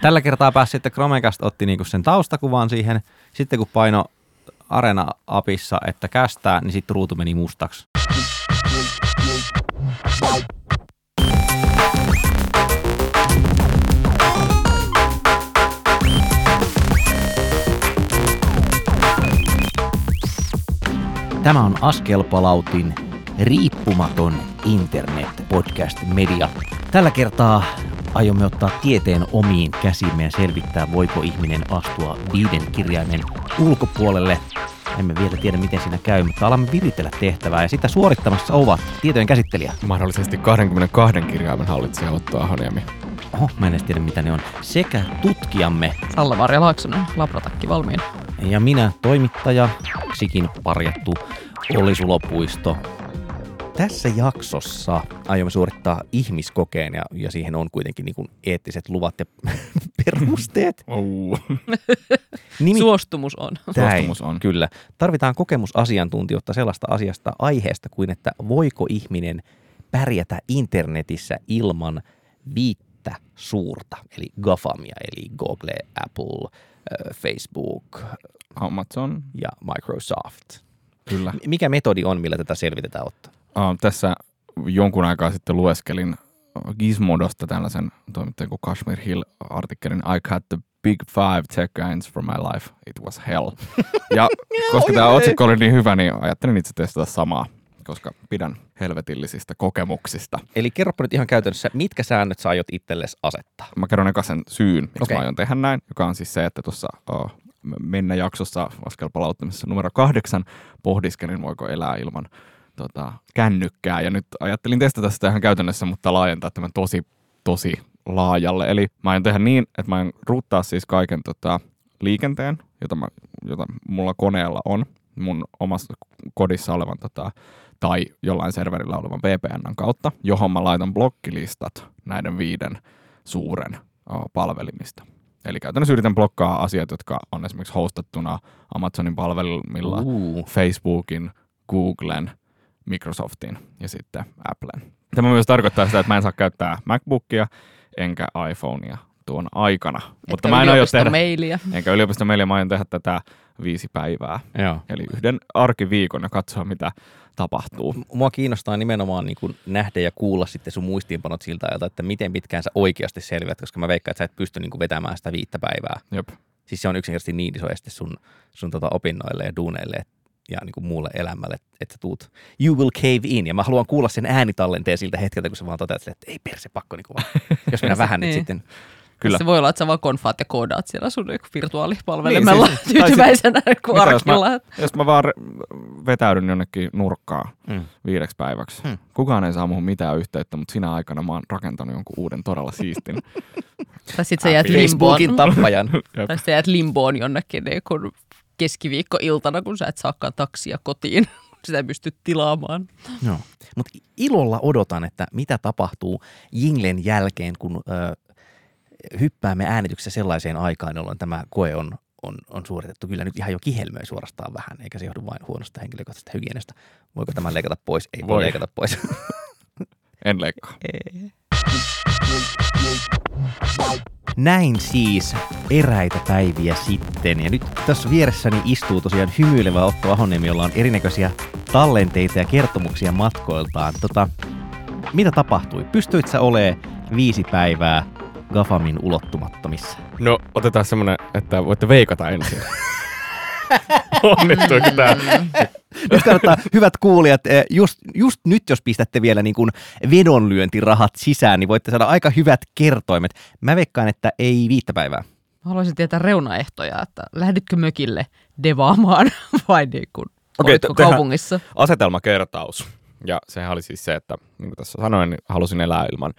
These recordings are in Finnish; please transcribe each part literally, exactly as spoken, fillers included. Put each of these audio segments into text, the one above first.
Tällä kertaa pääsi sitten Chromecast otti niinku sen taustakuvan siihen. Sitten kun paino Areena apissa, että kästää, niin sitten ruutu meni mustaksi. Tämä on Askelpalautin riippumaton internet-podcast-media. Tällä kertaa aiomme ottaa tieteen omiin käsimme ja selvittää, voiko ihminen astua viiden kirjaimen ulkopuolelle. Emme vielä tiedä, miten siinä käy, mutta alamme viritellä tehtävää ja sitä suorittamassa ovat tietojen käsittelijä. Mahdollisesti kaksikymmentäkaksi kirjaimen hallitsija Otto Ahoniemi. Oho, mä en edes tiedä, mitä ne on. Sekä tutkijamme Salla-Maaria Laaksonen, labratakki valmiin. Ja minä, toimittaja, sikin parjattu Olli Sulopuisto. Tässä jaksossa aiomme suorittaa ihmiskokeen ja, ja siihen on kuitenkin niin kuin eettiset luvat ja perusteet. Nimi... Suostumus on. Täin, Suostumus on. Kyllä. Tarvitaan kokemusasiantuntijoita sellaista asiasta aiheesta kuin, että voiko ihminen pärjätä internetissä ilman viittä suurta, eli GAFAMia, eli Google, Apple, Facebook, Amazon ja Microsoft. Kyllä. Mikä metodi on, millä tätä selvitetään ottaa? Uh, tässä jonkun aikaa sitten lueskelin Gizmodosta tällaisen toimittajan kuin Kashmir Hill-artikkelin I cut the big five tech giants from my life, it was hell. Ja koska tämä otsikko oli niin hyvä, niin ajattelin itse testata samaa, koska pidän helvetillisistä kokemuksista. Eli kerropa nyt ihan käytännössä, mitkä säännöt sä aiot itsellesi asettaa? Mä kerron eka sen syyn, miksi okay. mä aion tehdä näin, joka on siis se, että tuossa... Uh, Mennä jaksossa askelpalauttamisessa numero kahdeksan pohdiskelin, voiko elää ilman tota, kännykkää. Ja nyt ajattelin testata sitä ihan käytännössä, mutta laajentaa tämän tosi, tosi laajalle. Eli mä aion tehdä niin, että mä aion ruuttaa siis kaiken tota, liikenteen, jota, mä, jota mulla koneella on, mun omassa kodissa olevan tota, tai jollain serverillä olevan V P N:n kautta, johon mä laitan blokkilistat näiden viiden suuren o, palvelimista. Eli käytännössä yritän blokkaa asiat, jotka on esimerkiksi hostattuna Amazonin palvelimilla, uh. Facebookin, Googlen, Microsoftin ja sitten Applen. Tämä myös tarkoittaa sitä, että mä en saa käyttää MacBookia enkä iPhonea tuon aikana. Etkä mutta mä en aio tehdä mailia. Enkä yliopistomailia, mä aion tehdä tätä viisi päivää. Joo. Eli yhden arkiviikon ja katsoa, mitä tapahtuu. Mua kiinnostaa nimenomaan niin kuin nähdä ja kuulla sitten sun muistiinpanot siltä ajalta, että miten pitkään sä oikeasti selviät, koska mä veikkaan, että sä et pysty niin kuin vetämään sitä viittä päivää. Jop. Siis se on yksinkertaisesti niin iso este sun, sun tota opinnoille ja duuneille ja niin kuin muulle elämälle, että sä tuut you will cave in. Ja mä haluan kuulla sen äänitallenteen siltä hetkeltä, kun sä vaan toteat, että ei perse pakko, niin kuin vaan. Jos minä vähän niin. Nyt sitten... Kyllä. Se voi olla, että sä vaan konfaat ja koodaat siellä sun virtuaalipalvelimella niin, siis, tyytyväisenä kuin arkilla. Jos, jos mä vaan vetäydyn jonnekin nurkkaan mm. viideksi päiväksi. Mm. Kukaan ei saa muuhun mitään yhteyttä, mutta sinä aikana mä oon rakentanut jonkun uuden todella siistin. Tai sit sä jäät Facebookin tappajan. Tai sit sä jäät limboon jonnekin niin kun keskiviikkoiltana, kun sä et saakaan taksia kotiin. Sitä ei pysty tilaamaan. Joo, mutta ilolla odotan, että mitä tapahtuu jinglen jälkeen, kun... Öö, hyppäämme äänityksessä sellaiseen aikaan, jolloin tämä koe on, on, on suoritettu. Kyllä nyt ihan jo kihelmöi suorastaan vähän, eikä se johdu vain huonosta henkilökohtaisesta hygienasta. Voiko tämä leikata pois? Ei voi, voi leikata pois. En leikkaa. Ei. Näin siis eräitä päiviä sitten. Ja nyt tässä vieressäni istuu tosiaan hymyilevä Otto Ahoniemi, jolla on erinäköisiä tallenteita ja kertomuksia matkoiltaan. Tota, mitä tapahtui? Pystyit sä olemaan viisi päivää GAFAMin ulottumattomissa? No, otetaan semmoinen, että voitte veikata ensin. Onnistuiko tämä? Nyt kannattaa, hyvät kuulijat, just, just nyt jos pistätte vielä niin kuin vedonlyöntirahat sisään, niin voitte saada aika hyvät kertoimet. Mä veikkaan, että ei viittä päivää. Haluaisin tietää reunaehtoja, että lähditkö mökille devaamaan vai niin kuin okay, olitko kaupungissa? Asetelmakertaus. Ja sehän oli siis se, että niin kuin tässä sanoin, niin halusin elää ilman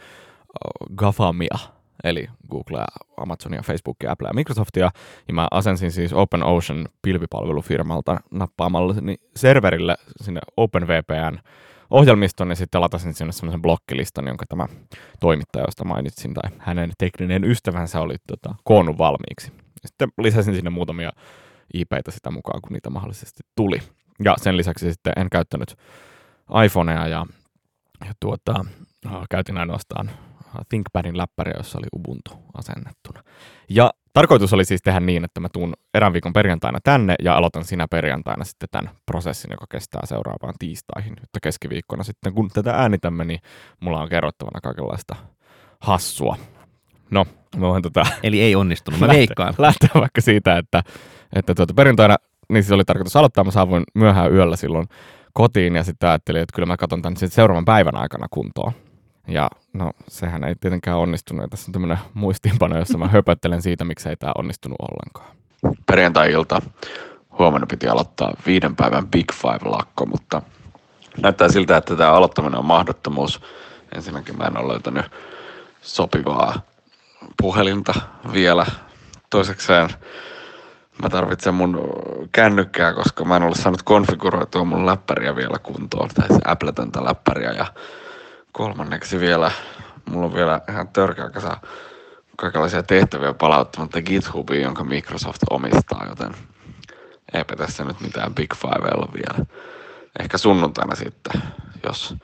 uh, GAFAMia. Eli Googlea, Amazonia, Facebookia, Applea, Microsoftia, ja mä asensin siis Open Ocean pilvipalvelufirmalta nappaamallani serverille sinne Open V P N-ohjelmiston, ja sitten latasin sinne semmoisen blokkilistan, jonka tämä toimittaja, josta mainitsin, tai hänen tekninen ystävänsä oli tota, koonnut valmiiksi. Ja sitten lisäsin sinne muutamia I P:itä sitä mukaan, kun niitä mahdollisesti tuli. Ja sen lisäksi sitten en käyttänyt iPhonea, ja, ja tuota, käytin ainoastaan Thinkpadin läppäriä, jossa oli Ubuntu asennettuna. Ja tarkoitus oli siis tehdä niin, että mä tuun erään viikon perjantaina tänne ja aloitan sinä perjantaina sitten tämän prosessin, joka kestää seuraavaan tiistaihin. Mutta keskiviikkona sitten, kun tätä äänitämme, niin mulla on kerrottavana kaikenlaista hassua. No, mä voin tota... Eli ei onnistunut, mä veikkaan. Lähtee vaikka siitä, että, että tuota perjantaina, niin siis oli tarkoitus aloittaa, mä saavuin myöhään yöllä silloin kotiin ja sitten ajattelin, että kyllä mä katson tämän seuraavan päivän aikana kuntoon. Ja no, sehän ei tietenkään onnistunut. Ja tässä on tämmöinen muistiinpano, jossa mä höpöttelen siitä, miksei tämä onnistunut ollenkaan. Perjantai-ilta huomenna piti aloittaa viiden päivän Big Five-lakko, mutta näyttää siltä, että tämä aloittaminen on mahdottomuus. Ensinnäkin mä en ole löytänyt sopivaa puhelinta vielä. Toisekseen mä tarvitsen mun kännykkää, koska mä en ole saanut konfiguroitua mun läppäriä vielä kuntoon, tai siis Appletöntä läppäriä. Ja kolmanneksi vielä, mulla on vielä ihan törkeä kasa kaikenlaisia tehtäviä palauttamatta GitHubiin, jonka Microsoft omistaa, joten eipä tässä nyt mitään Big Fivella vielä. Ehkä sunnuntaina sitten, jos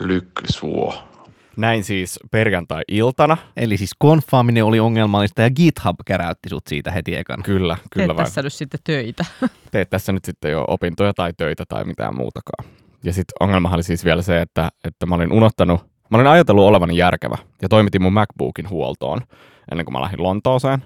lykky suo. Näin siis perjantai-iltana. Eli siis konfaaminen oli ongelmallista ja GitHub käräytti sut siitä heti ekana. Kyllä, kyllä. Teet vai... tässä nyt sitten töitä. Teet tässä nyt sitten jo opintoja tai töitä tai mitään muutakaan. Ja sitten ongelmahan oli siis vielä se, että, että mä olin unohtanut, mä olin ajatellut olevani järkevä ja toimitin mun MacBookin huoltoon ennen kuin mä lähdin Lontooseen.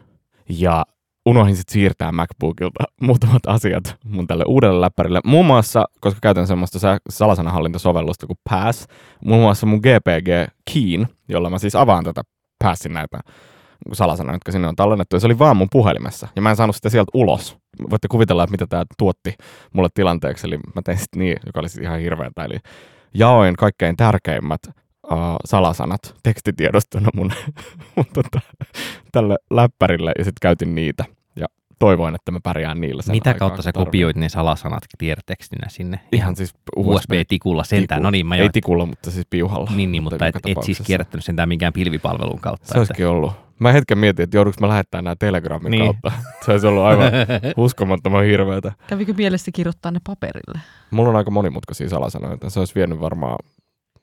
Ja unohdin sitten siirtää MacBookilta muutamat asiat mun tälle uudelle läppärille. Muun muassa, koska käytän semmoista salasanahallintasovellusta kuin Pass, muun muassa mun G P G-keyin, jolla mä siis avaan tätä Passin näitä salasanoja, jotka sinne on tallennettu. Ja se oli vaan mun puhelimessa ja mä en saanut sitä sieltä ulos. Voitte kuvitella, että mitä tämä tuotti mulle tilanteeksi, eli mä tein sitten niin, joka oli sitten ihan hirveätä, eli jaoin kaikkein tärkeimmät uh, salasanat tekstitiedostona mun, mun tota, tälle läppärille, ja sitten käytin niitä, ja toivoin, että mä pärjään niillä sen Mitä kautta sä tarvin. kopioit ne salasanat tiedetekstinä sinne? Ihan siis U S B-tikulla sentään, tiku. no niin mä jo... Ei tikulla, mutta siis piuhalla. Niin, niin mutta et, et siis kierrättänyt sentään minkään pilvipalvelun kautta. Se olisikin ollut. Mä hetken mietin, että joudunko mä lähettämään nämä Telegramin niin. kautta. Se olisi ollut aivan uskomattoman hirveätä. Kävikö mielestä kirjoittaa ne paperille? Mulla on aika monimutkaisia salasanoja, että se olisi vienyt varmaan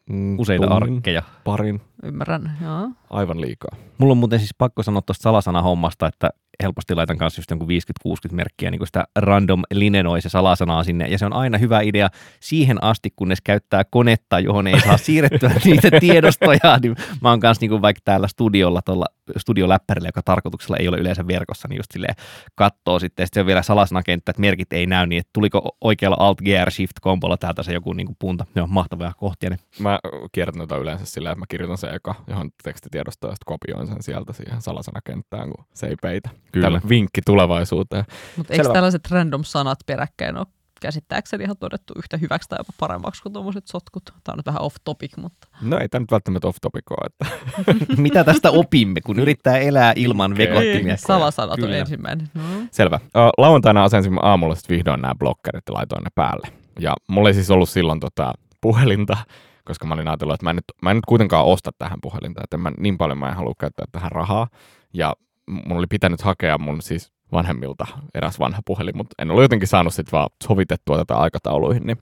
mm, useita tunnin, arkkeja. Parin. Ymmärrän, joo. Aivan liikaa. Mulla on muuten siis pakko sanoa tuosta salasanahommasta, että helposti laitan kanssa just jonkun viisikymmentä kuusikymmentä merkkiä niin kuin sitä random linenoise salasanaa sinne, ja se on aina hyvä idea siihen asti, kunnes käyttää konetta, johon ei saa siirrettyä niitä tiedostoja. Niin mä oon kanssa niin kuin vaikka täällä studiolla, tuolla studioläppärillä, joka tarkoituksella ei ole yleensä verkossa, niin just silleen kattoo sitten, ja sitten se on vielä salasanakenttä, että merkit ei näy, niin että tuliko oikealla Alt-G R-Shift-kombolla täältä se joku niin kuin punta. Ne on mahtavia kohtia. Ne. Mä kiertän noita yleensä sillä, että mä kirjoitan sen eka johon tekstitiedostoon, ja sitten kopioin sen sieltä siihen salasanakenttään, kun se ei peitä. Kyllä. Tällä vinkki tulevaisuuteen. Mutta eikö tällaiset random sanat peräkkäin ole käsittääkseni ihan todettu yhtä hyväksi tai jopa paremmaksi kuin tuommoiset sotkut? Tämä on nyt vähän off topic, mutta... No ei tämä nyt välttämättä off topic ole. Että... Mitä tästä opimme, kun yrittää elää ilman vekottimia? Salasanat on ensimmäinen. No. Selvä. Lauantaina asensin aamulla sitten vihdoin nämä blokkerit ja laitoin ne päälle. Ja mulla ei siis ollut silloin tota puhelinta, koska mä olin ajatellut, että mä en nyt, mä en nyt kuitenkaan osta tähän puhelinta. Että mä, niin paljon mä en halua käyttää tähän rahaa. Ja... Mun oli pitänyt hakea mun siis vanhemmilta eräs vanha puhelin, mutta en ole jotenkin saanut sit vaan sovitettua tätä aikatauluihin. Niin.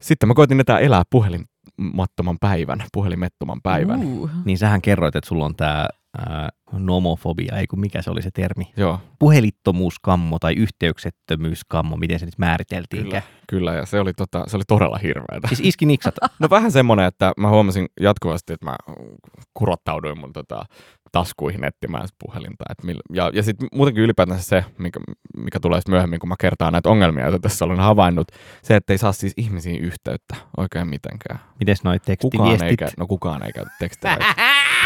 Sitten mä koitin etää elää puhelimattoman päivän, puhelimettoman päivän. Uh. Niin sähän kerroit, että sulla on tää ää, nomofobia, ei kun mikä se oli se termi? Joo. Puhelittomuuskammo tai yhteyksettömyyskammo, miten se nyt määriteltiin? Kyllä, kyllä ja se oli, tota, se oli todella hirveätä. Siis iski niksata. No vähän semmoinen, että mä huomasin jatkuvasti, että mä kurottauduin mun tota... taskuihin etsimään puhelinta. Et millä, ja ja sitten muutenkin ylipäätänsä se, mikä, mikä tulee myöhemmin, kun mä kertaan näitä ongelmia, joita tässä olen havainnut, se, että ei saa siis ihmisiin yhteyttä oikein mitenkään. Mites noi tekstiviestit? Kukaan ei, no kukaan ei käytä tekstiä.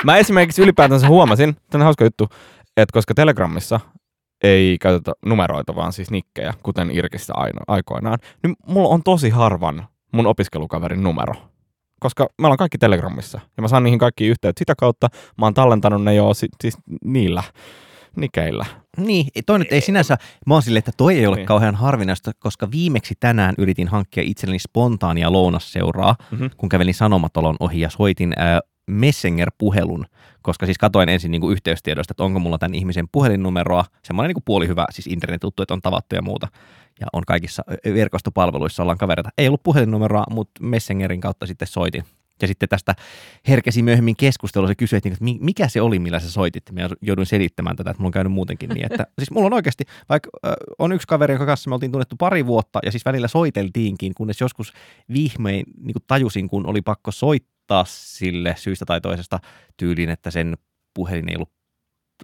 Mä esimerkiksi ylipäätänsä huomasin, tämä on hauska juttu, että koska Telegramissa ei käytetä numeroita, vaan siis nikkejä, kuten Irkissä aikoinaan, niin mulla on tosi harvan mun opiskelukaverin numero. Koska mä olen kaikki Telegramissa ja mä saan niihin kaikki yhteyttä sitä kautta. Mä oon tallentanut ne jo si- siis niillä nikeillä. Niin, toi nyt ei sinänsä, mä oon silleen, että toi ei ole niin. kauhean harvinaista, koska viimeksi tänään yritin hankkia itselleni spontaania lounasseuraa, mm-hmm. kun kävelin Sanomatalon ohi ja soitin äh, Messenger-puhelun, koska siis katoin ensin niin kuin yhteystiedoista, että onko mulla tämän ihmisen puhelinnumeroa, semmoinen niin kuin puolihyvä, siis internet-tuttu, että on tavattu ja muuta. Ja on kaikissa verkostopalveluissa, ollaan kavereita. Ei ollut puhelinnumeroa, mutta Messengerin kautta sitten soitin. Ja sitten tästä herkesi myöhemmin keskustelua, se kysyi, että mikä se oli, millä sä soitit. Minä jouduin selittämään tätä, että mulla on käynyt muutenkin niin, että siis mulla on oikeasti, vaikka äh, on yksi kaveri, jonka kanssa me oltiin tunnettu pari vuotta, ja siis välillä soiteltiinkin, kunnes joskus vihmein niin kuin tajusin, kun oli pakko soittaa sille syystä tai toisesta tyyliin, että sen puhelin ei ollut,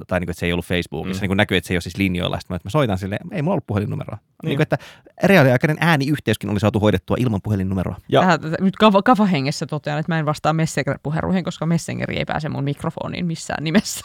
tai niin kuin, että se ei ollut Facebookissa, mm. niin kuin näkyy, että se ei ole siis linjoilla, sitten mä, että mä soitan sille, ei mulla ollut puhelinnumeroa. Niin. Niin kuin, että reaaliaikainen ääniyhteyskin oli saatu hoidettua ilman puhelinnumeroa. Ja. Tähän, nyt kava, kava hengessä totean, että mä en vastaa Messenger-puheluihin, koska Messengeri ei pääse mun mikrofoniin missään nimessä.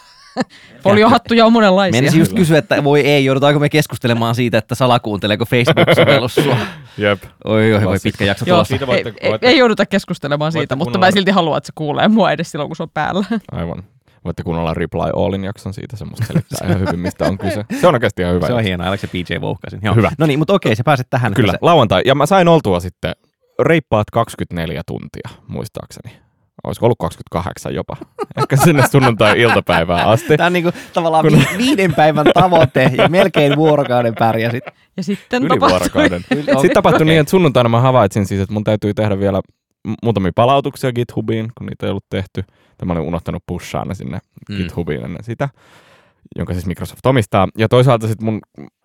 Foliohattuja on monenlaisia. Menisin just kysyä, että voi ei, joudutaanko me keskustelemaan siitä, että salakuunteleeko Facebook-sovellus sua. Jep. Oi, oi, voi pitkä jakso tulossa. Ei, ei, ei jouduta keskustelemaan siitä, mutta mä silti haluan, että se kuulee mua edes silloin, kun se on päällä. Aivan. Voitte kuunnella Reply Allin jakson siitä, se musta selittää ihan hyvin, mistä on kyse. Se on oikeasti ihan hyvä. Se on hienoa, oliko se P J Vouhkasin? Hyvä. No niin, mutta okei, se pääset tähän. Kyllä, se... lauantai. Ja mä sain oltua sitten reippaat kaksikymmentäneljä tuntia, muistaakseni. Olisiko ollut kaksikymmentäkahdeksan jopa? Ehkä sinne sunnuntai-iltapäivään asti. Tämä on niin kuin tavallaan kun... viiden päivän tavoite ja melkein vuorokauden pärjäsit. Ja sitten tapahtui. Sitten tapahtui niin, että sunnuntaina mä havaitsin siis, että mun täytyy tehdä vielä muutamia palautuksia GitHubiin, kun niitä ei ollut tehty. Tämä olin unohtanut pushaa ne sinne mm. GitHubiin ennen sitä, jonka siis Microsoft omistaa. Ja toisaalta sitten mun,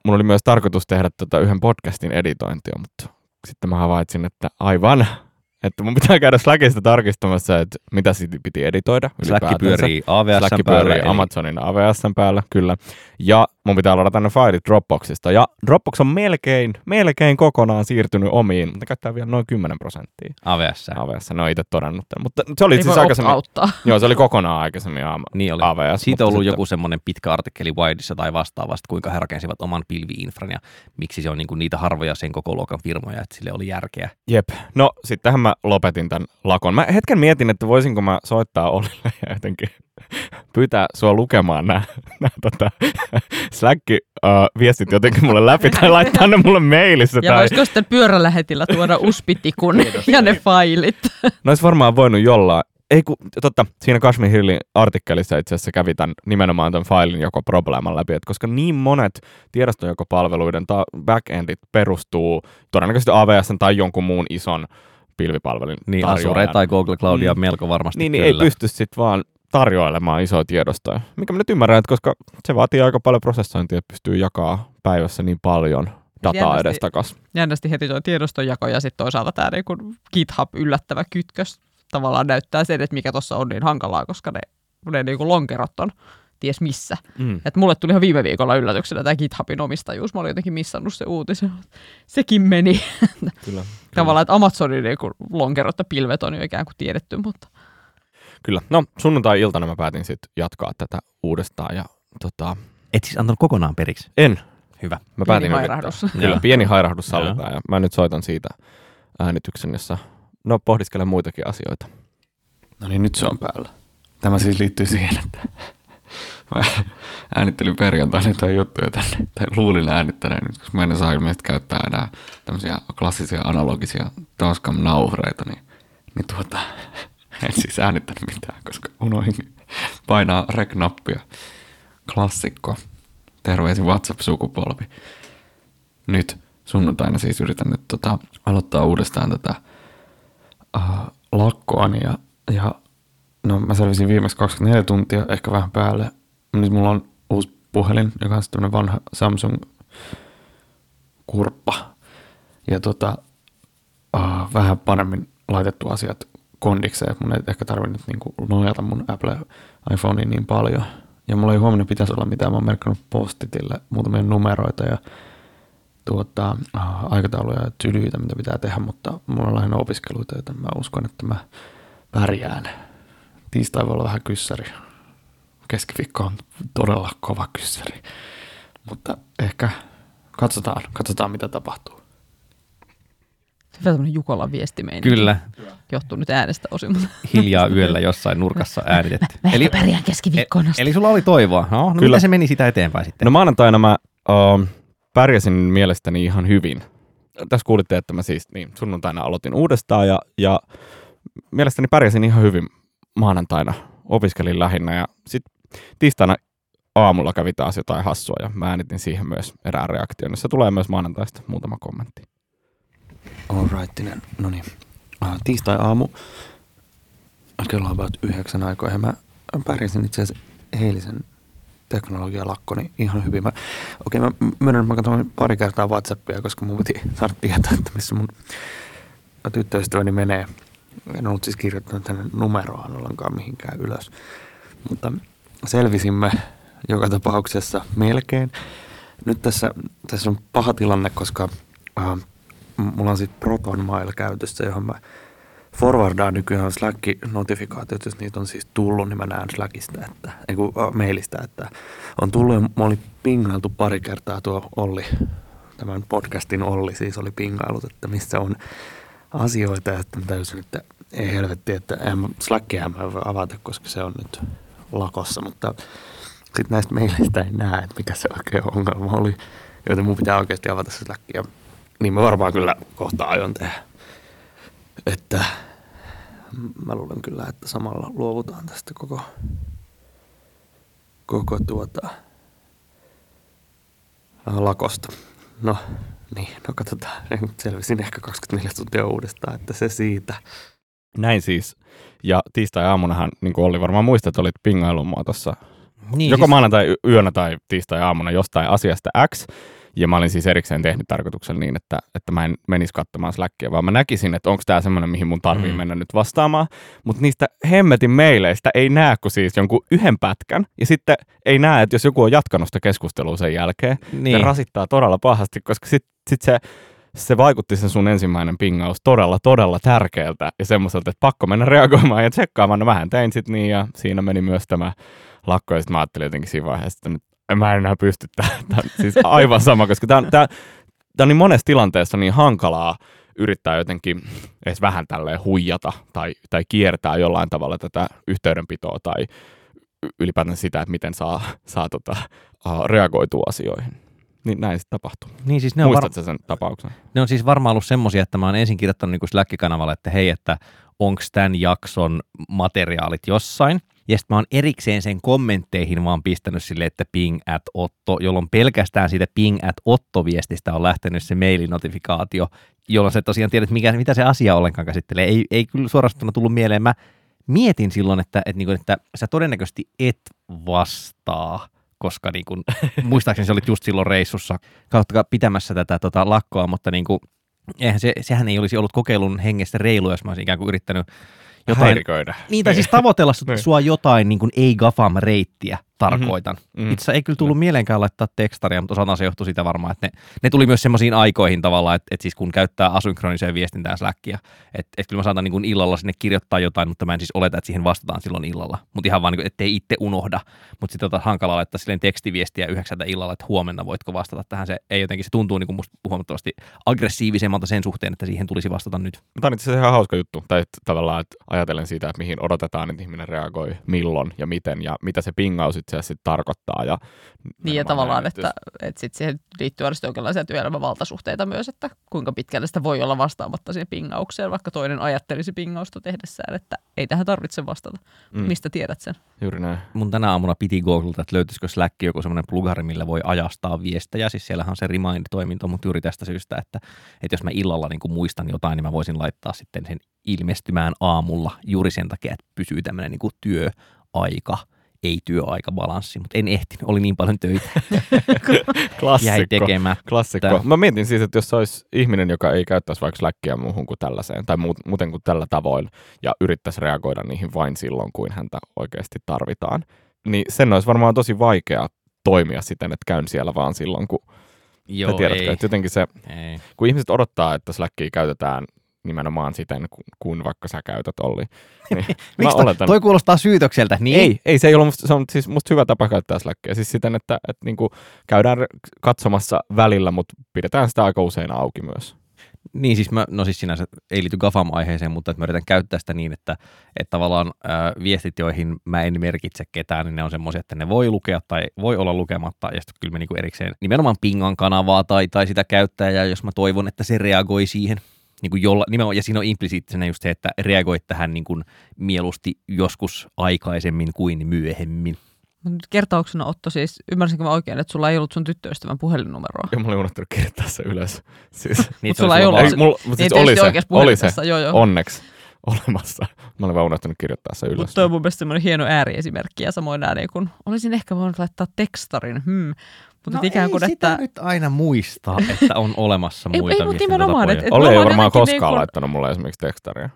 mun oli myös tarkoitus tehdä tota yhden podcastin editointia, mutta sitten mä havaitsin, että aivan, että mun pitää käydä Slackista tarkistamassa, että mitä siitä piti editoida ylipäätänsä. Slack pyörii A W S:n Slack päällä. Pyörii eli... Amazonin A W S:n päällä, kyllä. Ja mun pitää ladata ne failit Dropboxista. Ja Dropbox on melkein, melkein kokonaan siirtynyt omiin, mutta käyttää vielä noin kymmenen prosenttia. A W S. A W S, ne on itse todennut. Mutta se oli ei siis aikaisemmin... auttaa. Joo, se oli kokonaan aikaisemmin niin oli. A W S. Siitä on ollut sitten... joku semmoinen pitkä artikkeli Wiredissa tai vastaavasti, kuinka he rakensivat oman pilvi-infran ja miksi se on niinku niitä harvoja sen koko luokan firmoja, että sille oli järkeä. Jep. No, sittenhän mä lopetin tämän lakon. Mä hetken mietin, että voisinko mä soittaa Ollille ja jotenkin pyytää sua lukemaan nämä tota, Slack-viestit uh, jotenkin mulle läpi tai laittaa ne mulle mailissa. Ja tai... voisiko sitten pyörälähetillä tuoda uspitikun ja ne failit? No olisi varmaan voinut jollain. Ei kun, totta, siinä Kashmir Hillin artikkelissa itse asiassa kävi tämän, nimenomaan tämän failin joko probleeman läpi, että koska niin monet tiedostonjakopalveluiden ta- backendit perustuu todennäköisesti A W S:n tai jonkun muun ison pilvipalvelin niin, Azure tai Google Cloudia mm. melko varmasti niin, niin ei pysty sitten vaan tarjoilemaan isoa tiedostoa, mikä mä nyt ymmärrän, että koska se vaatii aika paljon prosessointia, että pystyy jakaa päivässä niin paljon dataa edestakas. Jännästi heti tuo tiedostonjako ja sitten toisaalta tämä niin kun GitHub yllättävä kytkös tavallaan näyttää sen, että mikä tuossa on niin hankalaa, koska ne, ne niin kun lonkerot on ties missä. Mm. Että mulle tuli ihan viime viikolla yllätyksenä tämä GitHubin omistajuus. Mä olin jotenkin missannut se uutisen. Sekin meni. Kyllä. Tavallaan, että Amazonin niin lonkerot ja pilvet on jo ikään kuin tiedetty, mutta... Kyllä. No, sunnuntai-iltana mä päätin sitten jatkaa tätä uudestaan ja tota... Et siis antanut kokonaan periksi? En. Hyvä. Mä päätin pieni hairahdus. Kyllä, pieni hairahdus sallitaan ja mä nyt soitan siitä äänityksen, jossa... No, pohdiskelen muitakin asioita. No niin, nyt se on päällä. Tämä siis liittyy siihen, että... Mä äänittelin perjantaina jotain juttuja tänne, tai luulin äänittäneen nyt, koska mä en saa ilmeisesti käyttää enää tämmöisiä klassisia analogisia Tascam-nauhureita, niin, niin tuota, en siis äänittänyt mitään, koska unoin painaa rec-nappia. Klassikko. Terveisi WhatsApp-sukupolvi. Nyt sunnuntaina siis yritän nyt tota, aloittaa uudestaan tätä äh, lakkoani ja, ja no mä selvisin viimeksi kaksikymmentäneljä tuntia, ehkä vähän päälle. Nyt mulla on uusi puhelin, joka on tämmönen vanha Samsung-kurppa. Ja tota, uh, vähän paremmin laitettu asiat kondikseen. Mun ei ehkä tarvitse nyt niinku nojata mun Apple iPhoneen niin paljon. Ja mulla ei huomenna pitäisi olla mitään. Mä oon merkannut postitille muutamia numeroita ja tuota, uh, aikatauluja ja tylyitä, mitä pitää tehdä. Mutta mulla on lähinnä opiskeluita, joten mä uskon, että mä pärjään. Tiistai voi olla vähän kyssäri. Keskiviikko on todella kova kyssäri. Mutta ehkä katsotaan, katsotaan mitä tapahtuu. Hyvä tämmöinen Jukolan viesti meidän. Kyllä. Johtuu nyt äänestä osin. Hiljaa yöllä jossain nurkassa äänitetty. Mä, mä eli pärjään keskiviikkoon asti. Eli sulla oli toivoa. No, no mitä se meni sitä eteenpäin sitten? No maanantaina mä uh, pärjäsin mielestäni ihan hyvin. Tässä kuulitte, että mä siis niin, sunnuntaina aloitin uudestaan ja, ja mielestäni pärjäsin ihan hyvin. Maanantaina opiskelin lähinnä ja sitten tiistaina aamulla kävi taas jotain hassua ja mä äänitin siihen myös erään reaktion. Se tulee myös maanantaista muutama kommentti. Alrightinen, no niin. Tiistai aamu kello on about yhdeksän aikoihin. Mä pärjäsin itse asiassa eilisen teknologialakkoni ihan hyvin. Mä, okei, mä myönnän, mä katsoin pari kertaa WhatsAppia, koska mun piti saada tietää, että missä mun tyttöystäväni menee. En ollut siis kirjoittanut hänen numeroaan ollenkaan mihinkään ylös. Mutta selvisimme joka tapauksessa melkein. Nyt tässä, tässä on paha tilanne, koska äh, mulla on sitten ProtonMail käytössä, johon mä forwardaan nykyään Slack-notifikaatiot, jos niitä on siis tullut, niin mä näen Slackista, että, ei kun äh, mailista, että on tullut. Ja mä olin pingailtu pari kertaa tuo Olli, tämän podcastin Olli siis oli pingailut, että missä on asioita, että mä täysin, että ei helvetti, että Slackia mä voi avata, koska se on nyt lakossa, mutta sitten näistä mailista ei näe, että mikä se oikea ongelma oli, joten mun pitää oikeasti avata se Slackia. Niin mä varmaan kyllä kohta aion tehdä. Että mä luulen kyllä, että samalla luovutaan tästä koko, koko tuota lakosta. No niin, no katsotaan. Selvisin ehkä kaksikymmentäneljä tuntia uudestaan, että se siitä. Näin siis. Ja tiistai-aamunahan, niin kuin Olli varmaan muistat, olit pingailun muotossa. Niin, joko siis maanantai-yönä tai tiistai-aamuna jostain asiasta X. Ja mä olin siis erikseen tehnyt tarkoituksella niin, että, että mä en menisi katsomaan Slackia, vaan mä näkisin, että onko tää semmoinen, mihin mun tarvii mm. mennä nyt vastaamaan. Mutta niistä hemmetin meileistä ei näe kuin siis jonkun yhden pätkän. Ja sitten ei näe, että jos joku on jatkanut sitä keskustelua sen jälkeen, niin se rasittaa todella pahasti, koska sitten sit se... Se vaikutti sen sun ensimmäinen pingaus todella, todella tärkeältä ja semmoiselta, että pakko mennä reagoimaan ja tsekkaamaan. No mähän tein sit niin ja siinä meni myös tämä lakko ja sit mä ajattelin jotenkin siinä vaiheessa, että mä en enää pysty tähän. Tämä on siis aivan sama, koska tämä on, tämä, tämä on niin monessa tilanteessa niin hankalaa yrittää jotenkin edes vähän tälleen huijata tai, tai kiertää jollain tavalla tätä yhteydenpitoa tai ylipäätään sitä, että miten saa, saa tota, reagoitua asioihin. Niin näin sitten tapahtuu. Niin siis ne on Muistatko var... sen tapauksen? Ne on siis varmaan ollut semmoisia, että mä oon ensin kirjoittanut niin Slack-kanavalle, että hei, että onko tämän jakson materiaalit jossain. Ja sitten mä oon erikseen sen kommentteihin vaan pistänyt silleen, että ping at Otto, jolloin pelkästään siitä ping at Otto-viestistä on lähtenyt se mailinotifikaatio, jolloin sä tosiaan tiedät, mikä, mitä se asia ollenkaan käsittelee. Ei, ei kyllä suorastaan tullut mieleen. Mä mietin silloin, että, että, että, että sä todennäköisesti et vastaa, koska niin kuin, muistaakseni se oli just silloin reissussa kautta pitämässä tätä tota, lakkoa, mutta niin kuin, eihän se, sehän ei olisi ollut kokeilun hengessä reilu, jos mä olisin ikään kuin yrittänyt jotain, häiriköidä. Niin, tai siis tavoitella sua jotain niin kuin ei-gafam-reittiä tarkoitan. Mm-hmm. Mm-hmm. Itse asiassa ei kyllä tullut mieleenkään laittaa tekstaria, mutta osaltaan se johtui siitä varmaan, että ne, ne tuli myös semmoisiin aikoihin tavallaan, että, että siis kun käyttää asynkroniseen viestintään Slackia, että, että kyllä mä saatan niin kuin illalla sinne kirjoittaa jotain, mutta mä en siis oleta, että siihen vastataan silloin illalla. Mutta ihan vaan, niin kuin, ettei itse unohda. Mutta sitten on hankalaa laittaa silleen tekstiviestiä yhdeksältä illalla, että huomenna voitko vastata tähän. Se ei jotenkin, se tuntuu niin kuin musta huomattavasti aggressiivisemmalta sen suhteen, että siihen tulisi vastata nyt. Tämä on itse asiassa ihan hauska juttu. Tai että tavallaan, että ajatellen siitä, että mihin odotetaan, että ihminen reagoi milloin ja miten ja mitä se pingaus itse asiassa tarkoittaa. Ja niin ja tavallaan, että, että, että sit siihen liittyy aina jonkinlaisia työelämävaltasuhteita myös, että kuinka pitkälle sitä voi olla vastaamatta siihen pingaukseen, vaikka toinen ajattelisi pingausta tehdessään, että ei tähän tarvitse vastata. Mm. Mistä tiedät sen? Juuri näin. Mun tänä aamuna piti googlata, että löytyisikö Slack joku semmoinen plugari, millä voi ajastaa viestejä. Siis siellähän on se remind-toiminto, mutta juuri tästä syystä, että, että jos mä illalla niin kuin muistan jotain, niin mä voisin laittaa sitten sen ilmestymään aamulla juuri sen takia, että pysyy tämmöinen niin kuin työaika. Ei työaikabalanssi, mutta en ehtinyt. Oli niin paljon töitä. Klassikko. Jäi tekemättä. Klassikko. Mä mietin siis, että jos se olisi ihminen, joka ei käyttäisi vaikka Slackia muuhun kuin tällaiseen, tai muuten kuin tällä tavoin, ja yrittäisi reagoida niihin vain silloin, kuin häntä oikeasti tarvitaan, niin sen olisi varmaan tosi vaikea toimia siten, että käyn siellä vaan silloin, kun Joo, tiedätkö, ei. Että jotenkin se, ei. Kun ihmiset odottaa, että Slackia käytetään nimenomaan siten, kun vaikka sä käytät, Olli. Niin miksi to, toi kuulostaa syytökseltä? Niin? Ei, ei, se ei ollut musta, se on siis musta hyvä tapa käyttää Slackia. Siis siten, että, että, että niin kuin käydään katsomassa välillä, mutta pidetään sitä aika usein auki myös. Niin siis mä, no siis sinänsä ei liity GAFAM-aiheeseen, mutta että mä yritän käyttää sitä niin, että, että tavallaan ää, viestit, joihin mä en merkitse ketään, niin ne on semmoisia, että ne voi lukea tai voi olla lukematta, ja sitten kyllä mä niinku erikseen nimenomaan pingan kanavaa tai, tai sitä käyttäjää, jos mä toivon, että se reagoi siihen. Niin kuin jolla, nimenomaan, ja siinä on implisiittisenä just se, että reagoit tähän niin kuin mieluusti joskus aikaisemmin kuin myöhemmin. Nyt kertauksena, Otto, siis ymmärsinkö mä oikein, että sulla ei ollut sun tyttöystävän puhelinnumeroa? Joo, mä olin unohtanut kirjoittaa se ylös. Siis. Mutta sulla ei ollut. Ei, mulla, niin siis oli se, oli se, joo, joo. Onneksi. olemassa. Mä olen vaan unohtanut kirjoittaa se ylös. Mutta tuo on mun mielestä semmoinen hieno ääriesimerkki ja samoin ääni, kun olisin ehkä voinut laittaa tekstarin. Hmm. Mutta no ikään kuin, ei sitä että... nyt aina muistaa, että on olemassa muita viestintätapoja. Olli ei varmaan koskaan niin kun... laittanut mulle esimerkiksi tekstaria.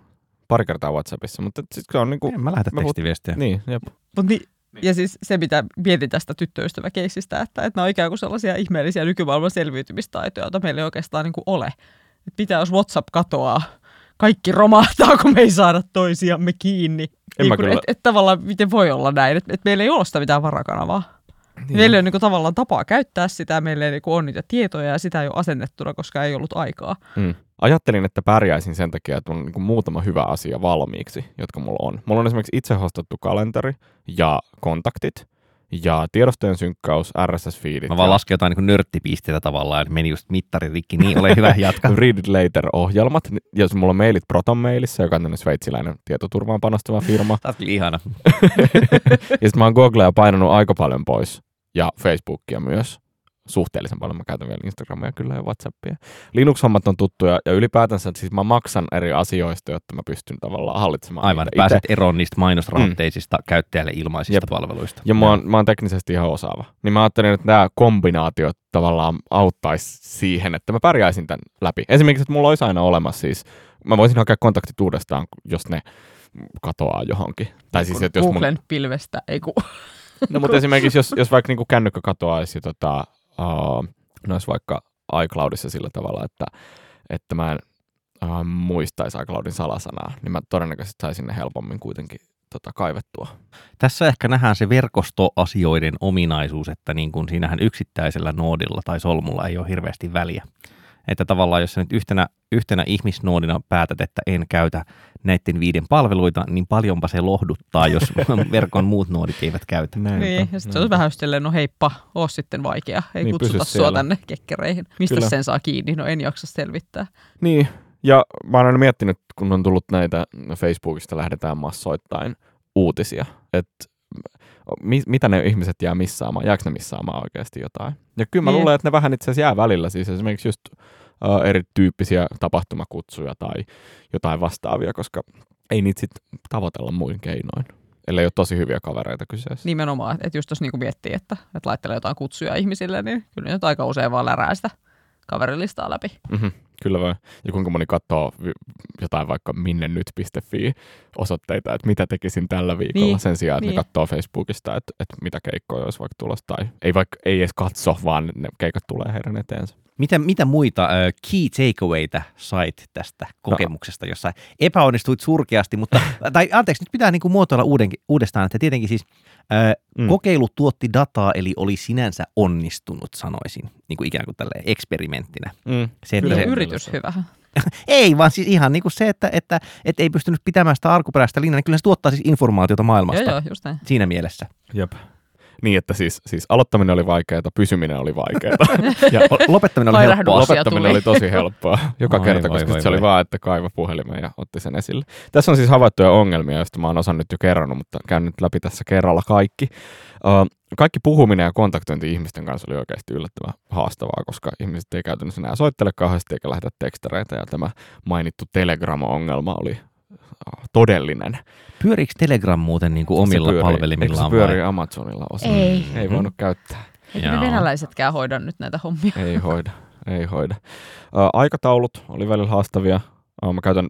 Pari kertaa WhatsAppissa, mutta sitten on niin kuin... En mä lähetä tekstiviestiä. Niin, jep. Mut ni... Ja siis se, mitä mietin tästä tyttöystäväkeissistä, että, että nämä on ikään kuin sellaisia ihmeellisiä nykymaailman selviytymistaitoja, joita meillä ei oikeastaan niin kuin ole. Että mitä jos WhatsApp katoaa, kaikki romahtaa, kun me ei saada toisiamme kiinni. Niin kuin, et, et tavallaan miten voi olla näin, että et meillä ei ole sitä mitään varakanavaa. Niin. Meillä ei ole niin kuin, tavallaan tapaa käyttää sitä, meillä ei niin kuin, ole niitä tietoja ja sitä ei ole asennettuna, koska ei ollut aikaa. Mm. Ajattelin, että pärjäisin sen takia, että on niin kuin muutama hyvä asia valmiiksi, jotka mulla on. Mulla on esimerkiksi itse hostattu kalenteri ja kontaktit ja tiedostojen synkkaus, R S S-feedit. Mä vaan ja... lasken jotain niin kuin nörttipisteitä tavallaan, meni just mittari rikki, niin ole hyvä, jatka. Read it later-ohjelmat. Jos mulla on mailit ProtonMailissa, joka on tämmöinen sveitsiläinen tietoturvaan panostava firma. Tää on kyllä ihana. Ja sit mä oon Googlea painanut aika paljon pois ja Facebookia myös. Suhteellisen paljon. Mä käytän vielä Instagramia kyllä ja WhatsAppia. Linux-hommat on tuttuja ja ylipäätänsä, että siis mä maksan eri asioista, jotta mä pystyn tavallaan hallitsemaan. Aivan, pääset ite eroon niistä mainosrahoitteisista mm. käyttäjälle ilmaisista Jep. palveluista. Ja mä oon, mä oon teknisesti ihan osaava. Niin mä ajattelin, että nämä kombinaatiot tavallaan auttaisi siihen, että mä pärjäisin tämän läpi. Esimerkiksi, että mulla olisi aina olemassa siis, mä voisin hakea kontaktit uudestaan, jos ne katoaa johonkin. Tai siis, että jos Googlen mun... pilvestä, ei ku... No mutta esimerkiksi, jos, jos vaikka niinku kännykkä katoaisi tota... Uh, nois vaikka iCloudissa sillä tavalla, että, että mä en uh, muistaisi iCloudin salasanaa, niin mä todennäköisesti saisin ne helpommin kuitenkin tota, kaivettua. Tässä ehkä nähdään se verkostoasioiden ominaisuus, että niin kun siinähän yksittäisellä noodilla tai solmulla ei ole hirveästi väliä. Että tavallaan jos sä nyt yhtenä, yhtenä ihmisnoodina päätät, että en käytä näiden viiden palveluita, niin paljonpa se lohduttaa, jos verkon muut noodit eivät käytä. Näinpä, niin, ja sitten se on vähän ystävälleen, no heippa, oo sitten vaikea, ei niin, kutsuta sua tänne kekkereihin. Mistä Kyllä. sen saa kiinni? No en jaksa selvittää. Niin, ja mä oon aina miettinyt, kun on tullut näitä Facebookista lähdetään massoittain uutisia, että mitä ne ihmiset jää missaamaan? Jääkö ne missaamaan oikeasti jotain? Ja kyllä mä luulen, että ne vähän itse asiassa jää välillä. Siis esimerkiksi just uh, erityyppisiä tapahtumakutsuja tai jotain vastaavia, koska ei niitä sitten tavoitella muin keinoin. Ellei ole tosi hyviä kavereita kyseessä. Nimenomaan, että just jos niinku miettii, että, että laittelee jotain kutsuja ihmisille, niin kyllä nyt aika usein vaan lärää sitä kaverilistaa läpi. Mm-hmm. Kyllä vai. Ja kuinka moni katsoo jotain vaikka minne nyt piste fi osoitteita, että mitä tekisin tällä viikolla niin, sen sijaan, että niin. ne katsoo Facebookista, että, että mitä keikkoja olisi vaikka tulossa. Tai ei vaikka ei edes katso, vaan ne keikat tulee heidän eteensä. Mitä, mitä muita uh, key takeawayta sait tästä kokemuksesta, no. jossa epäonnistuit surkeasti, mutta, tai anteeksi, nyt pitää niinku muotoilla uuden, uudestaan, että tietenkin siis uh, mm. kokeilu tuotti dataa, eli oli sinänsä onnistunut, sanoisin, niin kuin ikään kuin tälleen eksperimenttinä. Mm. Se, että se, yritys hyvä. Ei, vaan siis ihan niin kuin se, että, että, että ei pystynyt pitämään sitä alkuperäistä linjaa, niin kyllä se tuottaa siis informaatiota maailmasta. Joo, joo, just näin. Siinä mielessä. Jep. Niin, että siis, siis aloittaminen oli vaikeaa, pysyminen oli vaikeaa. Ja lopettaminen oli helppoa. Lopettaminen oli tosi helppoa joka vai, kerta, vai, koska vai, se vai. oli vaan, että kaiva puhelimen ja otti sen esille. Tässä on siis havaittuja ongelmia, joista mä oon osannut jo kerran, mutta käyn nyt läpi tässä kerralla kaikki. Uh, kaikki puhuminen ja kontaktointi ihmisten kanssa oli oikeasti yllättävän haastavaa, koska ihmiset ei käytännössä enää soittele kauheasti eikä lähetä tekstareita. Ja tämä mainittu Telegram-ongelma oli... todellinen. Pyöriikö Telegram muuten niin kuin omilla pyörii, palvelimillaan? Se pyörii vai? Amazonilla osin. Ei. Ei voinut käyttää. Eikä ne venäläisetkään hoida nyt näitä hommia. Ei hoida, ei hoida. Ä, aikataulut oli välillä haastavia. Ä, mä käytän,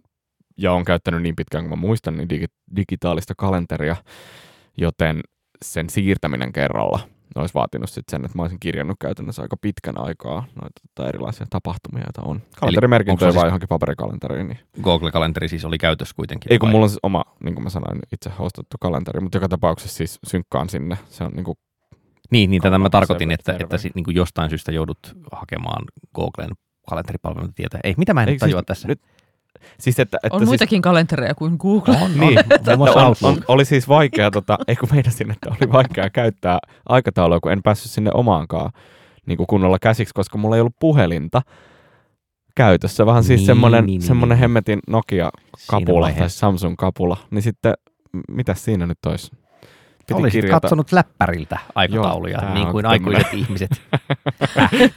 ja olen käyttänyt niin pitkään kuin mä muistan, niin digi- digitaalista kalenteria, joten sen siirtäminen kerralla olisi vaatinut sit sen, että mä olisin kirjannut käytännössä aika pitkän aikaa noita erilaisia tapahtumia, joita on. Kalenterimerkintöjä vai siis johonkin paperikalenteriin. Niin. Google-kalenteri siis oli käytössä kuitenkin. Ei, kun vai? Mulla on siis oma, niin kuin mä sanoin, itse hostattu kalenteri, mutta joka tapauksessa siis synkkaan sinne. Se on niin kuin niin, niin tätä mä tarkoitin, että, että niin kuin jostain syystä joudut hakemaan Googlen kalenteripalvelun tietoja. Ei, mitä mä en Eikö tajua siis tässä? Nyt Siis, että, että on siis muitakin kalentereja kuin Google. On, niin, on, on, oli siis vaikea, tota, ei kun meidän sinne, että oli vaikea käyttää aikataulua, kun en päässyt sinne omaankaan niin kuin kunnolla käsiksi, koska mulla ei ollut puhelinta käytössä. Vähän siis niin, semmoinen, niin, semmoinen niin. hemmetin Nokia-kapula tai Samsung-kapula. Niin sitten, mitä siinä nyt olisi? Piti Olisit kirjata. katsonut läppäriltä aikatauluja, Joo, niin kuin aikuiset ihmiset.